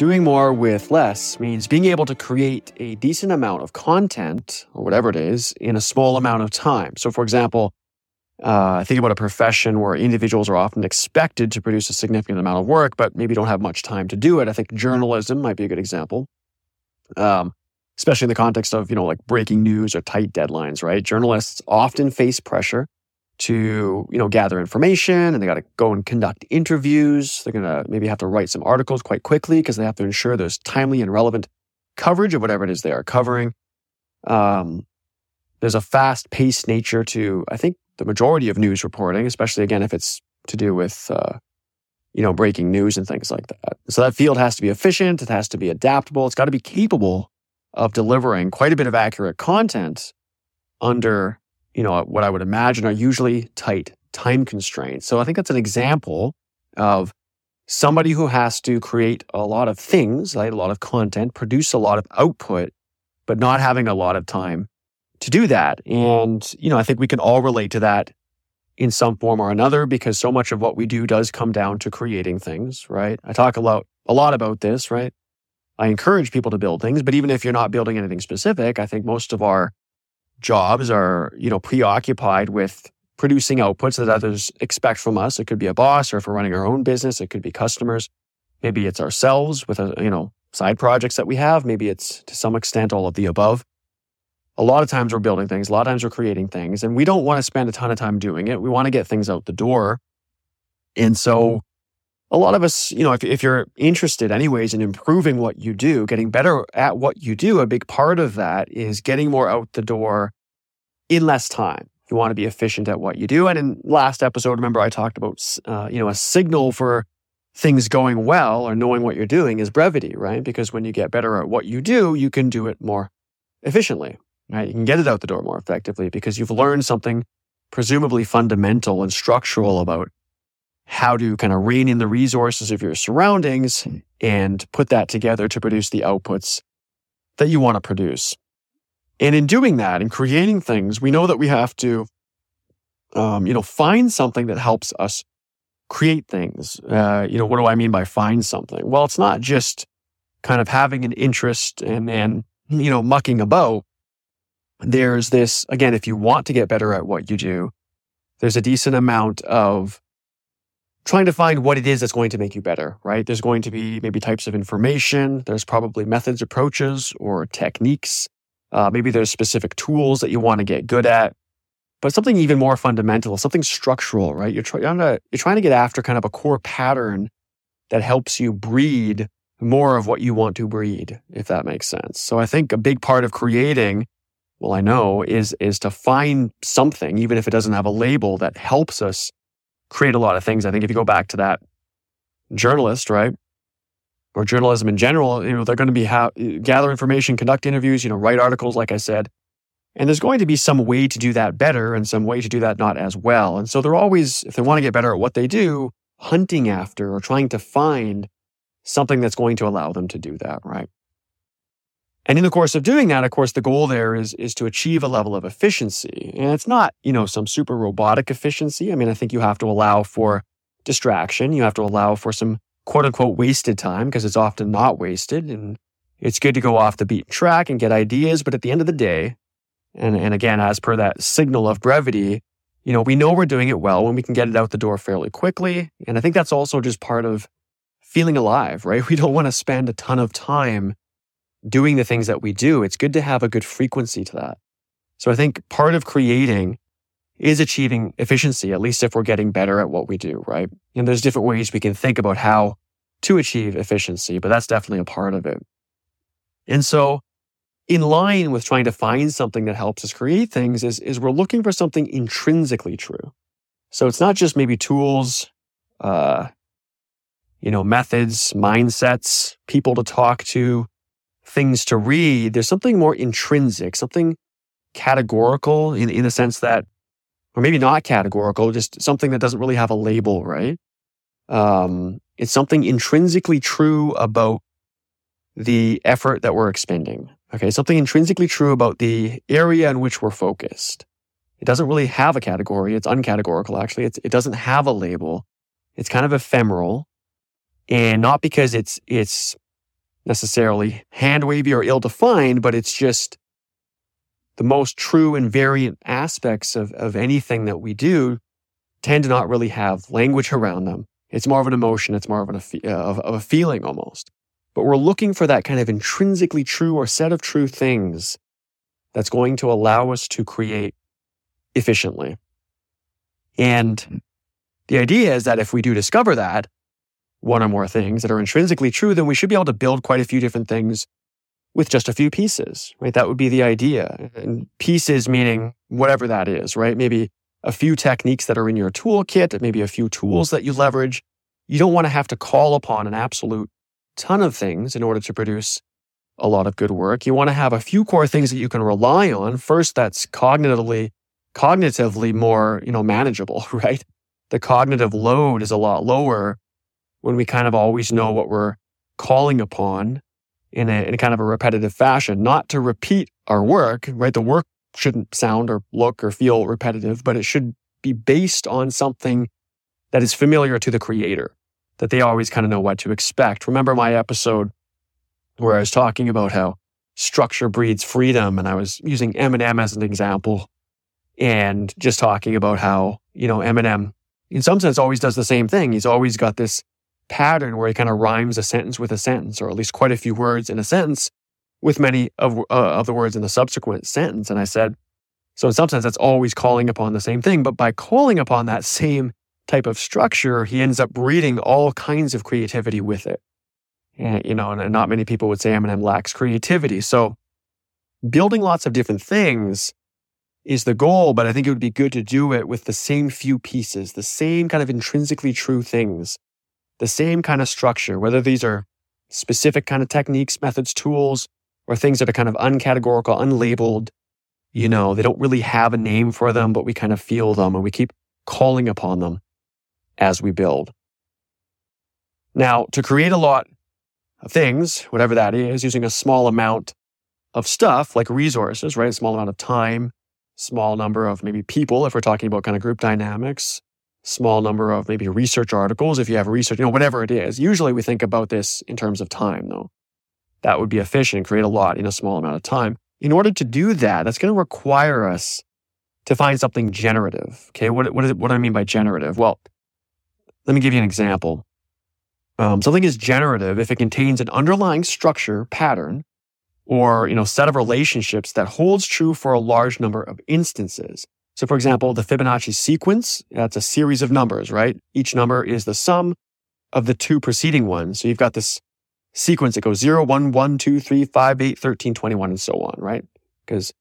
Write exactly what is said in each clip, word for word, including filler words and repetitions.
Doing more with less means being able to create a decent amount of content, or whatever it is, in a small amount of time. So for example, uh, think about a profession where individuals are often expected to produce a significant amount of work, but maybe don't have much time to do it. I think journalism might be a good example, um, especially in the context of, you know, like breaking news or tight deadlines, right? Journalists often face pressure to, you know, gather information, and they got to go and conduct interviews. They're going to maybe have to write some articles quite quickly because they have to ensure there's timely and relevant coverage of whatever it is they are covering. Um, there's a fast-paced nature to, I think, the majority of news reporting, especially, again, if it's to do with, uh, you know, breaking news and things like that. So that field has to be efficient. It has to be adaptable. It's got to be capable of delivering quite a bit of accurate content under, you know, what I would imagine are usually tight time constraints. So I think that's an example of somebody who has to create a lot of things, right? A lot of content, produce a lot of output, but not having a lot of time to do that. And, you know, I think we can all relate to that in some form or another, because so much of what we do does come down to creating things, right? I talk a lot, a lot about this, right? I encourage people to build things, but even if you're not building anything specific, I think most of our jobs are, you know, preoccupied with producing outputs that others expect from us. It could be a boss, or if we're running our own business, it could be customers. Maybe it's ourselves with, a, you know, side projects that we have. Maybe it's to some extent all of the above. A lot of times we're building things. A lot of times we're creating things, and we don't want to spend a ton of time doing it. We want to get things out the door. And so a lot of us, you know, if, if you're interested anyways in improving what you do, getting better at what you do, a big part of that is getting more out the door in less time. You want to be efficient at what you do. And in last episode, remember I talked about, uh, you know, a signal for things going well or knowing what you're doing is brevity, right? Because when you get better at what you do, you can do it more efficiently, right? You can get it out the door more effectively because you've learned something presumably fundamental and structural about how to kind of rein in the resources of your surroundings and put that together to produce the outputs that you want to produce. And in doing that, in creating things, we know that we have to, um, you know, find something that helps us create things. Uh, you know, what do I mean by find something? Well, it's not just kind of having an interest and then, you know, mucking about. There's this, again, if you want to get better at what you do, there's a decent amount of trying to find what it is that's going to make you better, right? There's going to be maybe types of information. There's probably methods, approaches, or techniques. Uh, maybe there's specific tools that you want to get good at. But something even more fundamental, something structural, right? You're, try- you're, to, you're trying to get after kind of a core pattern that helps you breed more of what you want to breed, if that makes sense. So I think a big part of creating, well, I know, is, is to find something, even if it doesn't have a label, that helps us create a lot of things. I think if you go back to that journalist, right? Or journalism in general, you know, they're going to be ha- gather information, conduct interviews, you know, write articles, like I said. And there's going to be some way to do that better and some way to do that not as well. And so they're always, if they want to get better at what they do, hunting after or trying to find something that's going to allow them to do that, right? And in the course of doing that, of course, the goal there is, is to achieve a level of efficiency. And it's not, you know, some super robotic efficiency. I mean, I think you have to allow for distraction. You have to allow for some quote unquote wasted time, because it's often not wasted. And it's good to go off the beaten track and get ideas. But at the end of the day, and, and again, as per that signal of brevity, you know, we know we're doing it well when we can get it out the door fairly quickly. And I think that's also just part of feeling alive, right? We don't want to spend a ton of time doing the things that we do. It's good to have a good frequency to that. So I think part of creating is achieving efficiency, at least if we're getting better at what we do, right? And there's different ways we can think about how to achieve efficiency, but that's definitely a part of it. And so in line with trying to find something that helps us create things is, is we're looking for something intrinsically true. So it's not just maybe tools, uh, you know, methods, mindsets, people to talk to, things to read. There's something more intrinsic, something categorical in, in the sense that, or maybe not categorical, just something that doesn't really have a label, right? Um, it's something intrinsically true about the effort that we're expending. Okay, something intrinsically true about the area in which we're focused. It doesn't really have a category. It's uncategorical, actually. It's, it doesn't have a label. It's kind of ephemeral. And not because it's it's necessarily hand-wavy or ill-defined, but it's just the most true and variant aspects of, of anything that we do tend to not really have language around them. It's more of an emotion. It's more of, an, uh, of, of a feeling almost. But we're looking for that kind of intrinsically true or set of true things that's going to allow us to create efficiently. And the idea is that if we do discover that, one or more things that are intrinsically true, then we should be able to build quite a few different things with just a few pieces, right? That would be the idea. And pieces meaning whatever that is, right? Maybe a few techniques that are in your toolkit, maybe a few tools that you leverage. You don't want to have to call upon an absolute ton of things in order to produce a lot of good work. You want to have a few core things that you can rely on. First, that's cognitively, cognitively more, you know, manageable, right? The cognitive load is a lot lower when we kind of always know what we're calling upon in a, in a kind of a repetitive fashion. Not to repeat our work, right? The work shouldn't sound or look or feel repetitive, but it should be based on something that is familiar to the creator, that they always kind of know what to expect. Remember my episode where I was talking about how structure breeds freedom, and I was using Eminem as an example and just talking about how, you know, Eminem, in some sense, always does the same thing. He's always got this pattern where he kind of rhymes a sentence with a sentence, or at least quite a few words in a sentence with many of, uh, of the words in the subsequent sentence. And I said, so in some sense, that's always calling upon the same thing. But by calling upon that same type of structure, he ends up breeding all kinds of creativity with it. And, you know, and not many people would say Eminem lacks creativity. So building lots of different things is the goal, but I think it would be good to do it with the same few pieces, the same kind of intrinsically true things, the same kind of structure, whether these are specific kind of techniques, methods, tools, or things that are kind of uncategorical, unlabeled. You know, they don't really have a name for them, but we kind of feel them and we keep calling upon them as we build. Now, to create a lot of things, whatever that is, using a small amount of stuff like resources, right? A small amount of time, small number of maybe people, if we're talking about kind of group dynamics, small number of maybe research articles, if you have research, you know, whatever it is. Usually we think about this in terms of time, though. That would be efficient, create a lot in a small amount of time. In order to do that, that's going to require us to find something generative. Okay, what what, is it, what do I mean by generative? Well, let me give you an example. Um, something is generative if it contains an underlying structure, pattern, or, you know, set of relationships that holds true for a large number of instances. So, for example, the Fibonacci sequence, that's a series of numbers, right? Each number is the sum of the two preceding ones. So you've got this sequence that goes zero, one, one, two, three, five, eight, thirteen, twenty-one, and so on, right? Because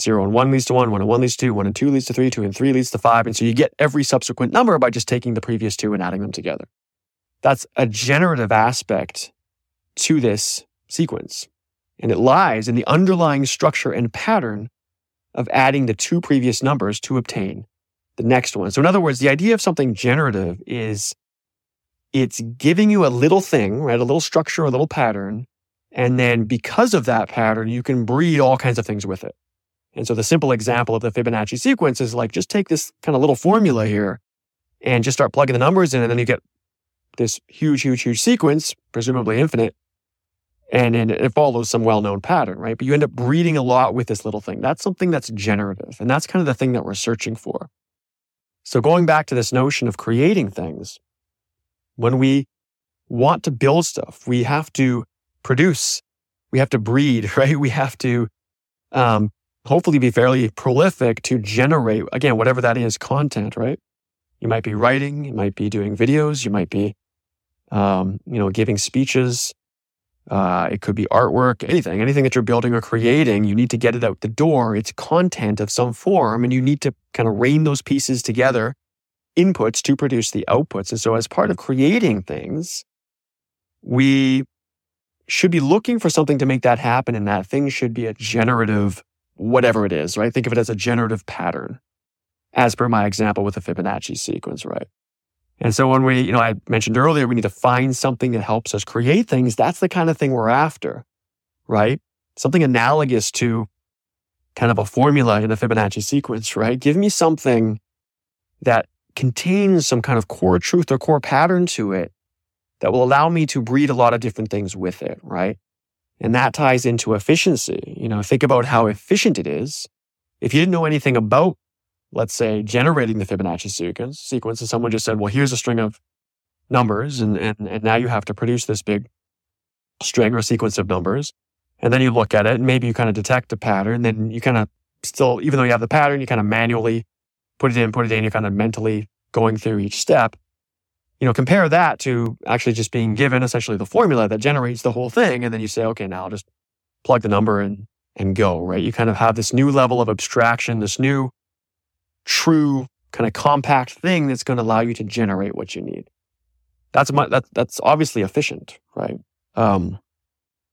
zero and one leads to one, one and one leads to two, one and two leads to three, two and three leads to five. And so you get every subsequent number by just taking the previous two and adding them together. That's a generative aspect to this sequence. And it lies in the underlying structure and pattern of adding the two previous numbers to obtain the next one. So in other words, the idea of something generative is it's giving you a little thing, right? A little structure, a little pattern. And then because of that pattern, you can breed all kinds of things with it. And so the simple example of the Fibonacci sequence is like, just take this kind of little formula here and just start plugging the numbers in. And then you get this huge, huge, huge sequence, presumably infinite. And then it follows some well-known pattern, right? But you end up breeding a lot with this little thing. That's something that's generative. And that's kind of the thing that we're searching for. So going back to this notion of creating things, when we want to build stuff, we have to produce, we have to breed, right? We have to um, hopefully be fairly prolific to generate, again, whatever that is, content, right? You might be writing, you might be doing videos, you might be, um, you know, giving speeches. Uh, it could be artwork, anything, anything that you're building or creating, you need to get it out the door. It's content of some form, and you need to kind of rein those pieces together, inputs to produce the outputs. And so as part of creating things, we should be looking for something to make that happen. And that thing should be a generative, whatever it is, right? Think of it as a generative pattern, as per my example with the Fibonacci sequence, right? And so when we, you know, I mentioned earlier, we need to find something that helps us create things. That's the kind of thing we're after, right? Something analogous to kind of a formula in the Fibonacci sequence, right? Give me something that contains some kind of core truth or core pattern to it that will allow me to breed a lot of different things with it, right? And that ties into efficiency. You know, think about how efficient it is. If you didn't know anything about, let's say, generating the Fibonacci sequence, sequence and someone just said, well, here's a string of numbers, and, and, and now you have to produce this big string or sequence of numbers. And then you look at it, and maybe you kind of detect a pattern, then you kind of still, even though you have the pattern, you kind of manually put it in, put it in, you're kind of mentally going through each step. You know, compare that to actually just being given essentially the formula that generates the whole thing. And then you say, okay, now I'll just plug the number in and go, right? You kind of have this new level of abstraction, this new true kind of compact thing that's going to allow you to generate what you need. That's that, that's obviously efficient, right? Um,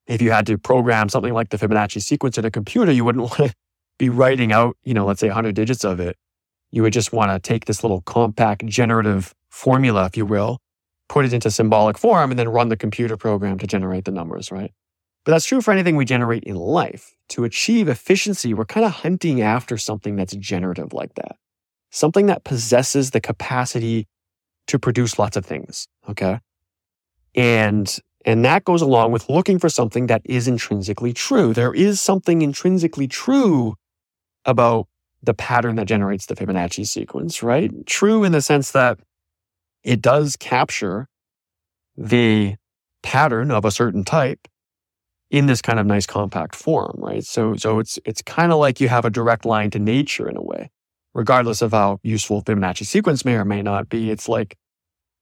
if you had to program something like the Fibonacci sequence in a computer, you wouldn't want to be writing out, you know, let's say one hundred digits of it. You would just want to take this little compact generative formula, if you will, put it into symbolic form, and then run the computer program to generate the numbers, right? But that's true for anything we generate in life. To achieve efficiency, we're kind of hunting after something that's generative like that. Something that possesses the capacity to produce lots of things, okay? And, and that goes along with looking for something that is intrinsically true. There is something intrinsically true about the pattern that generates the Fibonacci sequence, right? True in the sense that it does capture the pattern of a certain type in this kind of nice compact form, right? So, so it's it's kind of like you have a direct line to nature in a way, regardless of how useful Fibonacci sequence may or may not be. It's like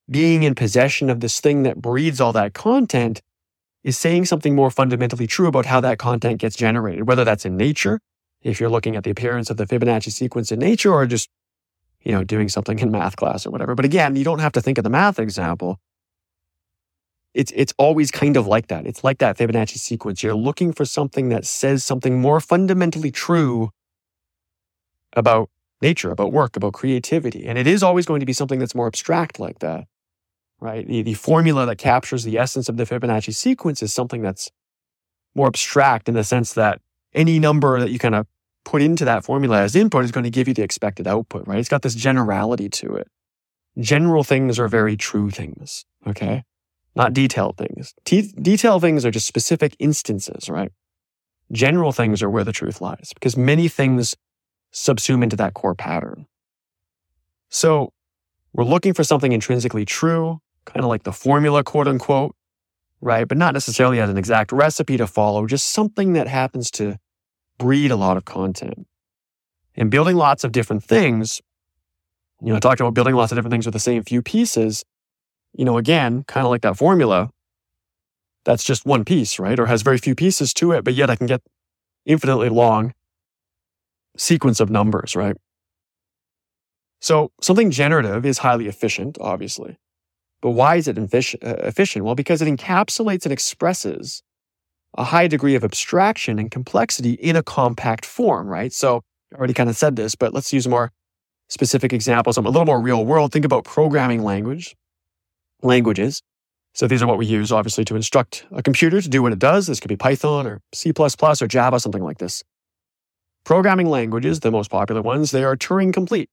being in possession of this thing that breeds all that content is saying something more fundamentally true about how that content gets generated, whether that's in nature, if you're looking at the appearance of the Fibonacci sequence in nature, or just, you know, doing something in math class or whatever. But again, you don't have to think of the math example. It's it's always kind of like that. It's like that Fibonacci sequence. You're looking for something that says something more fundamentally true about nature, about work, about creativity. And it is always going to be something that's more abstract like that, right? The, the formula that captures the essence of the Fibonacci sequence is something that's more abstract in the sense that any number that you kind of put into that formula as input is going to give you the expected output, right? It's got this generality to it. General things are very true things, okay? Not detailed things. Te- detailed things are just specific instances, right? General things are where the truth lies because many things subsume into that core pattern. So we're looking for something intrinsically true, kind of like the formula, quote unquote, right? But not necessarily as an exact recipe to follow, just something that happens to breed a lot of content. And building lots of different things, you know, I talked about building lots of different things with the same few pieces. You know, again, kind of like that formula, that's just one piece, right? Or has very few pieces to it, but yet I can get infinitely long sequence of numbers, right? So something generative is highly efficient, obviously. But why is it efficient? Well, because it encapsulates and expresses a high degree of abstraction and complexity in a compact form, right? So I already kind of said this, but let's use a more specific example, something a little more real world. Think about programming language. languages. So these are what we use, obviously, to instruct a computer to do what it does. This could be Python or C plus plus or Java, something like this. Programming languages, the most popular ones, they are Turing complete.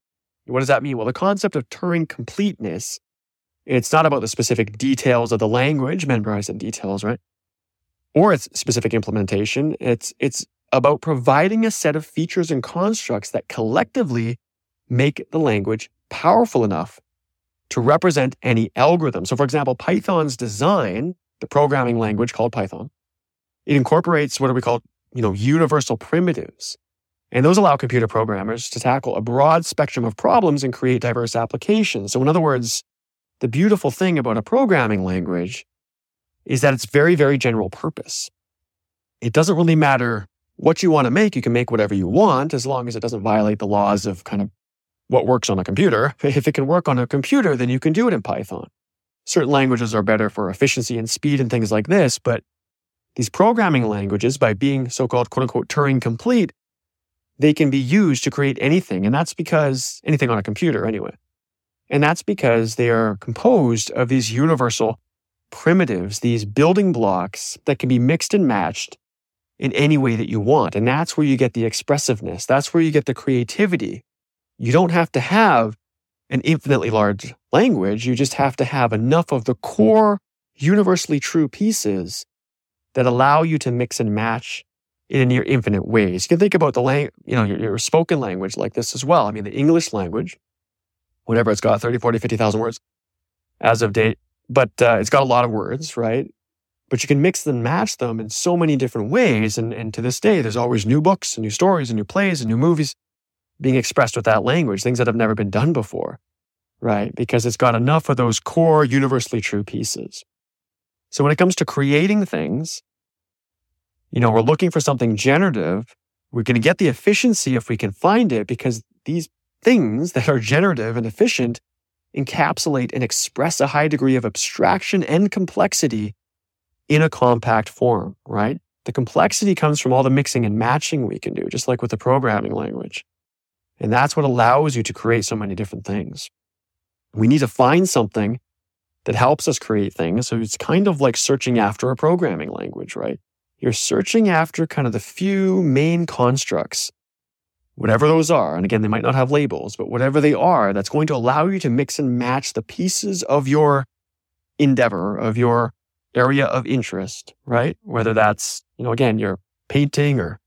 What does that mean? Well, the concept of Turing completeness, it's not about the specific details of the language. Remember, I said details, right? Or its specific implementation. It's, it's about providing a set of features and constructs that collectively make the language powerful enough to represent any algorithm. So for example, Python's design, the programming language called Python, it incorporates what are we called, you know, universal primitives. And those allow computer programmers to tackle a broad spectrum of problems and create diverse applications. So in other words, the beautiful thing about a programming language is that it's very, very general purpose. It doesn't really matter what you want to make. You can make whatever you want as long as it doesn't violate the laws of kind of what works on a computer. If it can work on a computer, then you can do it in Python. Certain languages are better for efficiency and speed and things like this, but these programming languages, by being so-called quote-unquote Turing complete, they can be used to create anything, and that's because, anything on a computer anyway, and that's because they are composed of these universal primitives, these building blocks that can be mixed and matched in any way that you want, and that's where you get the expressiveness, that's where you get the creativity. You don't have to have an infinitely large language. You just have to have enough of the core universally true pieces that allow you to mix and match in near infinite ways. You can think about the lang- you know, your, your spoken language like this as well. I mean, the English language, whatever it's got, thirty, forty, fifty thousand words as of date, but uh, it's got a lot of words, right? But you can mix and match them in so many different ways. And, and to this day, there's always new books and new stories and new plays and new movies being expressed with that language, things that have never been done before, right? Because it's got enough of those core universally true pieces. So when it comes to creating things, you know, we're looking for something generative. We're going to get the efficiency if we can find it, because these things that are generative and efficient encapsulate and express a high degree of abstraction and complexity in a compact form, right? The complexity comes from all the mixing and matching we can do, just like with the programming language. And that's what allows you to create so many different things. We need to find something that helps us create things. So it's kind of like searching after a programming language, right? You're searching after kind of the few main constructs, whatever those are. And again, they might not have labels, but whatever they are, that's going to allow you to mix and match the pieces of your endeavor, of your area of interest, right? Whether that's, you know, again, you're painting or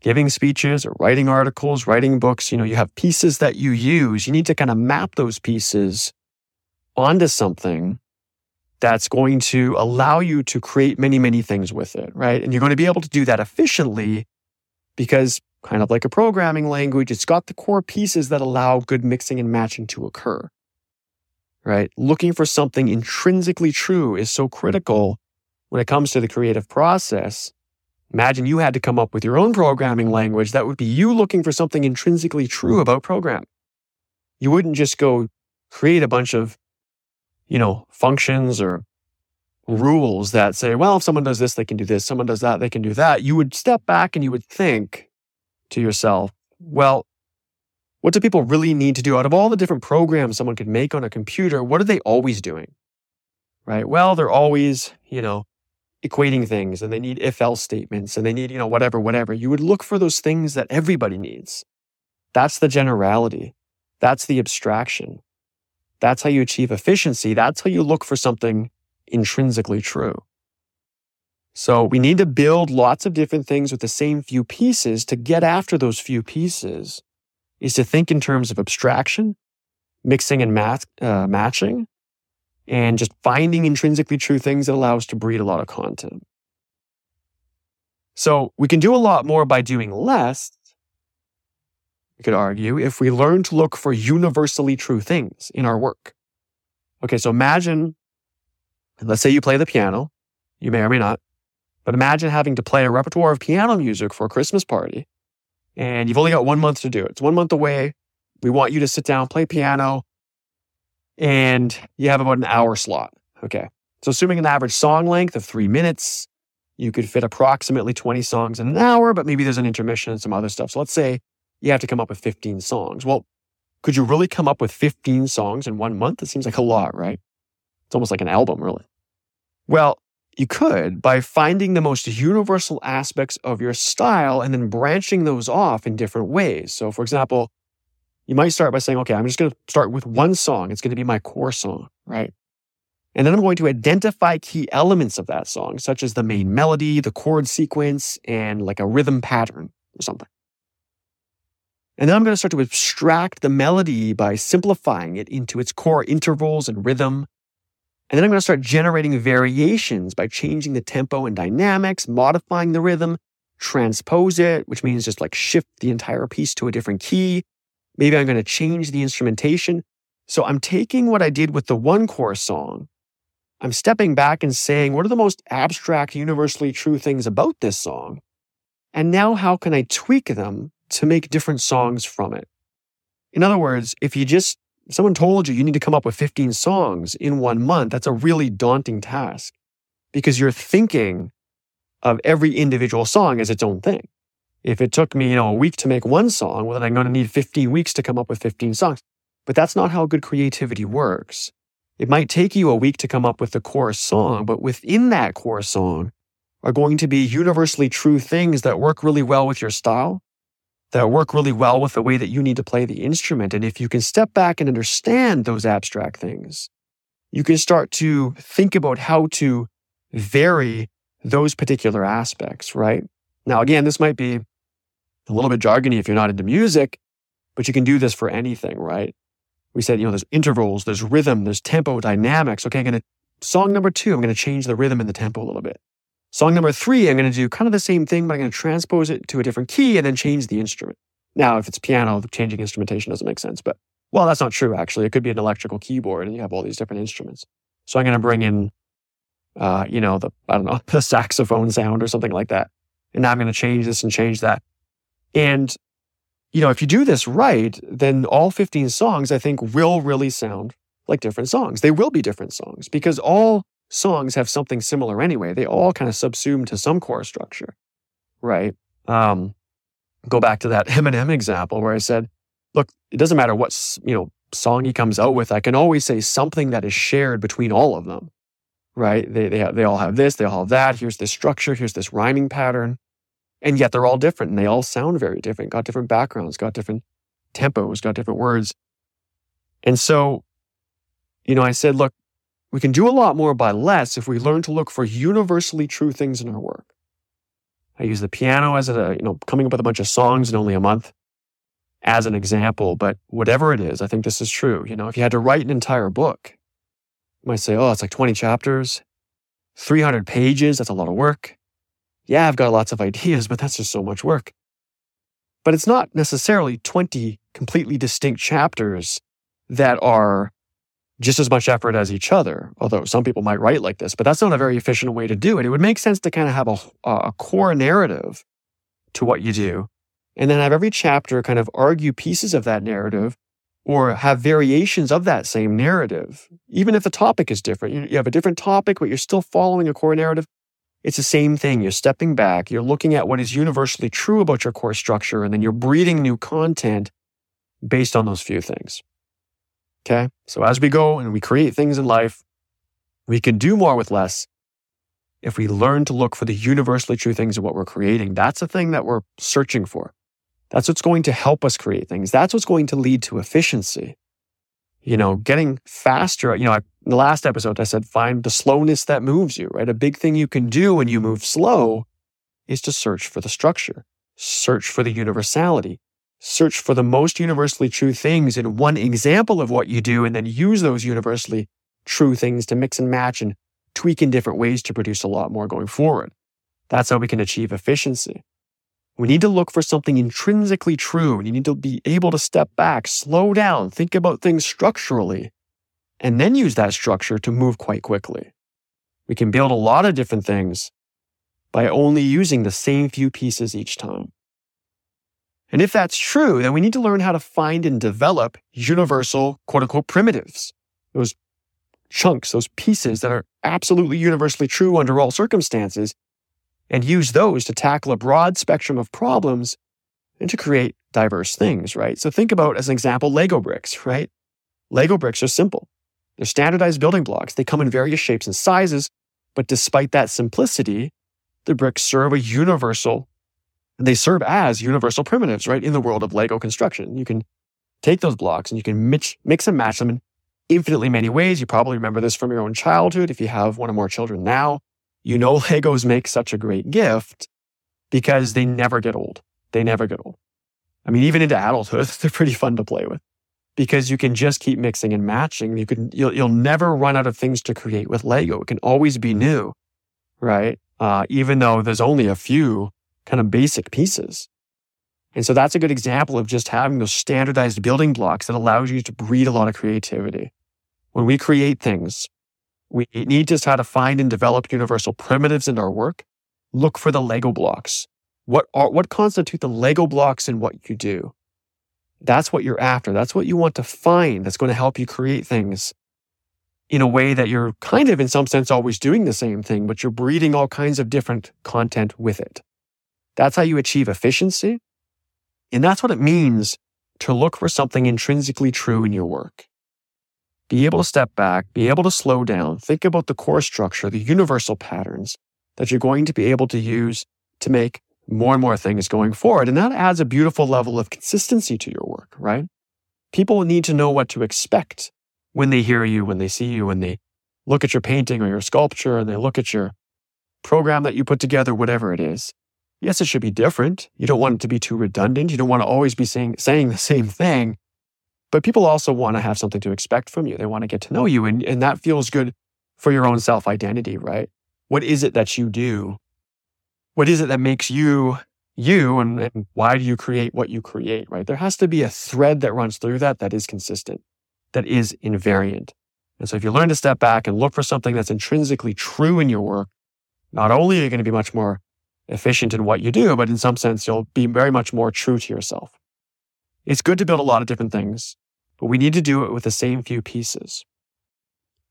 giving speeches or writing articles, writing books, you know, you have pieces that you use. You need to kind of map those pieces onto something that's going to allow you to create many, many things with it, right? And you're going to be able to do that efficiently because, kind of like a programming language, it's got the core pieces that allow good mixing and matching to occur. Right? Looking for something intrinsically true is so critical when it comes to the creative process. Imagine you had to come up with your own programming language. That would be you looking for something intrinsically true about programming. You wouldn't just go create a bunch of, you know, functions or rules that say, well, if someone does this, they can do this. Someone does that, they can do that. You would step back and you would think to yourself, well, what do people really need to do? Out of all the different programs someone could make on a computer, what are they always doing? Right? Well, they're always, you know, equating things, and they need if-else statements, and they need, you know, whatever, whatever. You would look for those things that everybody needs. That's the generality. That's the abstraction. That's how you achieve efficiency. That's how you look for something intrinsically true. So we need to build lots of different things with the same few pieces. To get after those few pieces is to think in terms of abstraction, mixing and mat- uh, matching, and just finding intrinsically true things that allow us to breed a lot of content. So we can do a lot more by doing less, we could argue, if we learn to look for universally true things in our work. Okay, so imagine, let's say you play the piano, you may or may not, but imagine having to play a repertoire of piano music for a Christmas party. And you've only got one month to do it. It's one month away. We want you to sit down, play piano, and you have about an hour slot. Okay. So assuming an average song length of three minutes, you could fit approximately twenty songs in an hour, but maybe there's an intermission and some other stuff. So let's say you have to come up with fifteen songs. Well, could you really come up with fifteen songs in one month? That seems like a lot, right? It's almost like an album, really. Well, you could by finding the most universal aspects of your style and then branching those off in different ways. So for example, you might start by saying, okay, I'm just going to start with one song. It's going to be my core song, right? And then I'm going to identify key elements of that song, such as the main melody, the chord sequence, and like a rhythm pattern or something. And then I'm going to start to abstract the melody by simplifying it into its core intervals and rhythm. And then I'm going to start generating variations by changing the tempo and dynamics, modifying the rhythm, transpose it, which means just like shift the entire piece to a different key. Maybe I'm going to change the instrumentation. So I'm taking what I did with the one core song. I'm stepping back and saying, what are the most abstract, universally true things about this song? And now how can I tweak them to make different songs from it? In other words, if you just If someone told you you need to come up with fifteen songs in one month, that's a really daunting task because you're thinking of every individual song as its own thing. If it took me, you know, a week to make one song, well, then I'm going to need fifteen weeks to come up with fifteen songs. But that's not how good creativity works. It might take you a week to come up with the core song, but within that core song are going to be universally true things that work really well with your style, that work really well with the way that you need to play the instrument. And if you can step back and understand those abstract things, you can start to think about how to vary those particular aspects, right? Now, again, this might be a little bit jargony if you're not into music, but you can do this for anything, right? We said, you know, there's intervals, there's rhythm, there's tempo, dynamics. Okay, I'm going to, song number two, I'm going to change the rhythm and the tempo a little bit. Song number three, I'm going to do kind of the same thing, but I'm going to transpose it to a different key and then change the instrument. Now, if it's piano, the changing instrumentation doesn't make sense, but well, that's not true, actually. It could be an electrical keyboard and you have all these different instruments. So I'm going to bring in, uh, you know, the, I don't know, the saxophone sound or something like that. And now I'm going to change this and change that. And, you know, if you do this right, then all fifteen songs, I think, will really sound like different songs. They will be different songs because all songs have something similar anyway. They all kind of subsume to some core structure, right? Um, go back to that Eminem example where I said, look, it doesn't matter what, you know, song he comes out with. I can always say something that is shared between all of them, right? They they have, they all have this, they all have that. Here's this structure, here's this rhyming pattern, and yet they're all different and they all sound very different. Got different backgrounds, got different tempos, got different words. And so, you know, I said, look, we can do a lot more by less if we learn to look for universally true things in our work. I use the piano as a, you know, coming up with a bunch of songs in only a month as an example, but whatever it is, I think this is true. You know, if you had to write an entire book, you might say, oh, it's like twenty chapters, three hundred pages, that's a lot of work. Yeah, I've got lots of ideas, but that's just so much work. But it's not necessarily twenty completely distinct chapters that are just as much effort as each other, although some people might write like this, but that's not a very efficient way to do it. It would make sense to kind of have a, a core narrative to what you do, and then have every chapter kind of argue pieces of that narrative or have variations of that same narrative. Even if the topic is different, you have a different topic, but you're still following a core narrative. It's the same thing. You're stepping back. You're looking at what is universally true about your core structure, and then you're breeding new content based on those few things. Okay? So as we go and we create things in life, we can do more with less if we learn to look for the universally true things in what we're creating. That's the thing that we're searching for. That's what's going to help us create things. That's what's going to lead to efficiency. You know, getting faster. You know, I, in the last episode, I said, find the slowness that moves you, right? A big thing you can do when you move slow is to search for the structure, search for the universality, search for the most universally true things in one example of what you do, and then use those universally true things to mix and match and tweak in different ways to produce a lot more going forward. That's how we can achieve efficiency. We need to look for something intrinsically true, and you need to be able to step back, slow down, think about things structurally, and then use that structure to move quite quickly. We can build a lot of different things by only using the same few pieces each time. And if that's true, then we need to learn how to find and develop universal, quote-unquote, primitives, those chunks, those pieces that are absolutely universally true under all circumstances, and use those to tackle a broad spectrum of problems and to create diverse things, right? So think about, as an example, Lego bricks, right? Lego bricks are simple. They're standardized building blocks. They come in various shapes and sizes, but despite that simplicity, the bricks serve a universal, and they serve as universal primitives, right? In the world of Lego construction, you can take those blocks and you can mix, mix and match them in infinitely many ways. You probably remember this from your own childhood. If you have one or more children now, you know Legos make such a great gift because they never get old. They never get old. I mean, even into adulthood, they're pretty fun to play with because you can just keep mixing and matching. You can, you'll, you'll never run out of things to create with Lego. It can always be new, right? Uh, even though there's only a few kind of basic pieces. And so that's a good example of just having those standardized building blocks that allows you to breed a lot of creativity. When we create things, we need to try to find and develop universal primitives in our work. Look for the Lego blocks. What are what constitute the Lego blocks in what you do? That's what you're after. That's what you want to find that's going to help you create things in a way that you're kind of, in some sense, always doing the same thing, but you're breeding all kinds of different content with it. That's how you achieve efficiency. And that's what it means to look for something intrinsically true in your work. Be able to step back, be able to slow down, think about the core structure, the universal patterns that you're going to be able to use to make more and more things going forward. And that adds a beautiful level of consistency to your work, right? People need to know what to expect when they hear you, when they see you, when they look at your painting or your sculpture and they look at your program that you put together, whatever it is. Yes, it should be different. You don't want it to be too redundant. You don't want to always be saying, saying the same thing. But people also want to have something to expect from you. They want to get to know you. And, and that feels good for your own self-identity, right? What is it that you do? What is it that makes you you? And, and why do you create what you create, right? There has to be a thread that runs through that that is consistent, that is invariant. And so if you learn to step back and look for something that's intrinsically true in your work, not only are you going to be much more efficient in what you do, but in some sense, you'll be very much more true to yourself. It's good to build a lot of different things, but we need to do it with the same few pieces.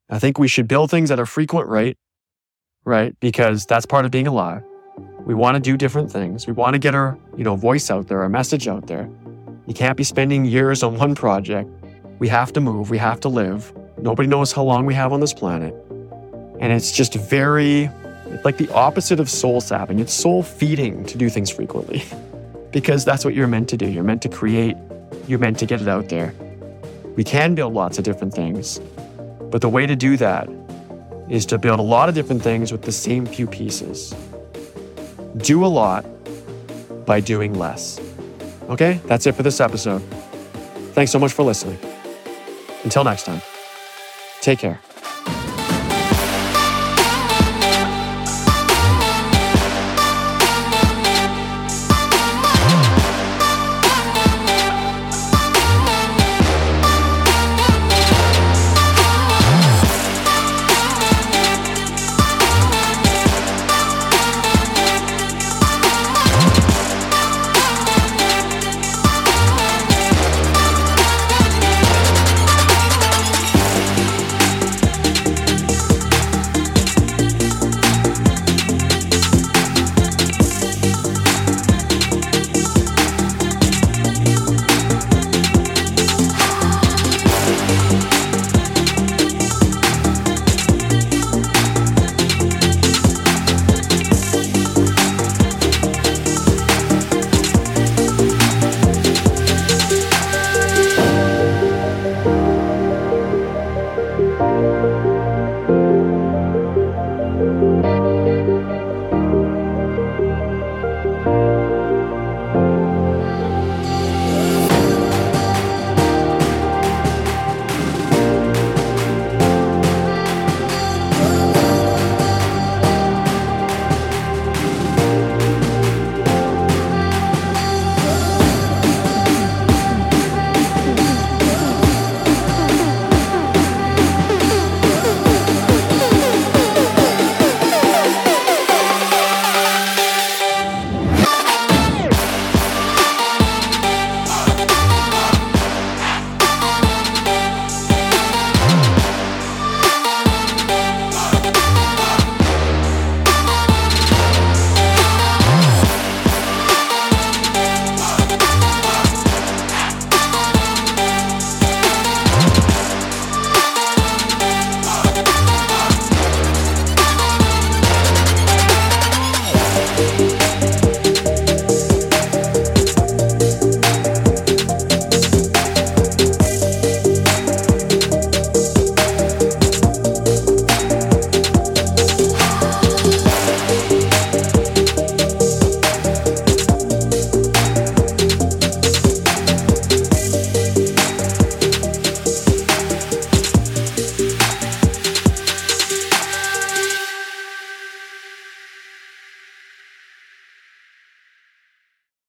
I think we should build things at a frequent rate, right? Because that's part of being alive. We want to do different things. We want to get our, you know, voice out there, our message out there. You can't be spending years on one project. We have to move. We have to live. Nobody knows how long we have on this planet. And it's just very... It's like the opposite of soul sapping. It's soul feeding to do things frequently because that's what you're meant to do. You're meant to create. You're meant to get it out there. We can build lots of different things, but the way to do that is to build a lot of different things with the same few pieces. Do a lot by doing less. Okay, that's it for this episode. Thanks so much for listening. Until next time, take care.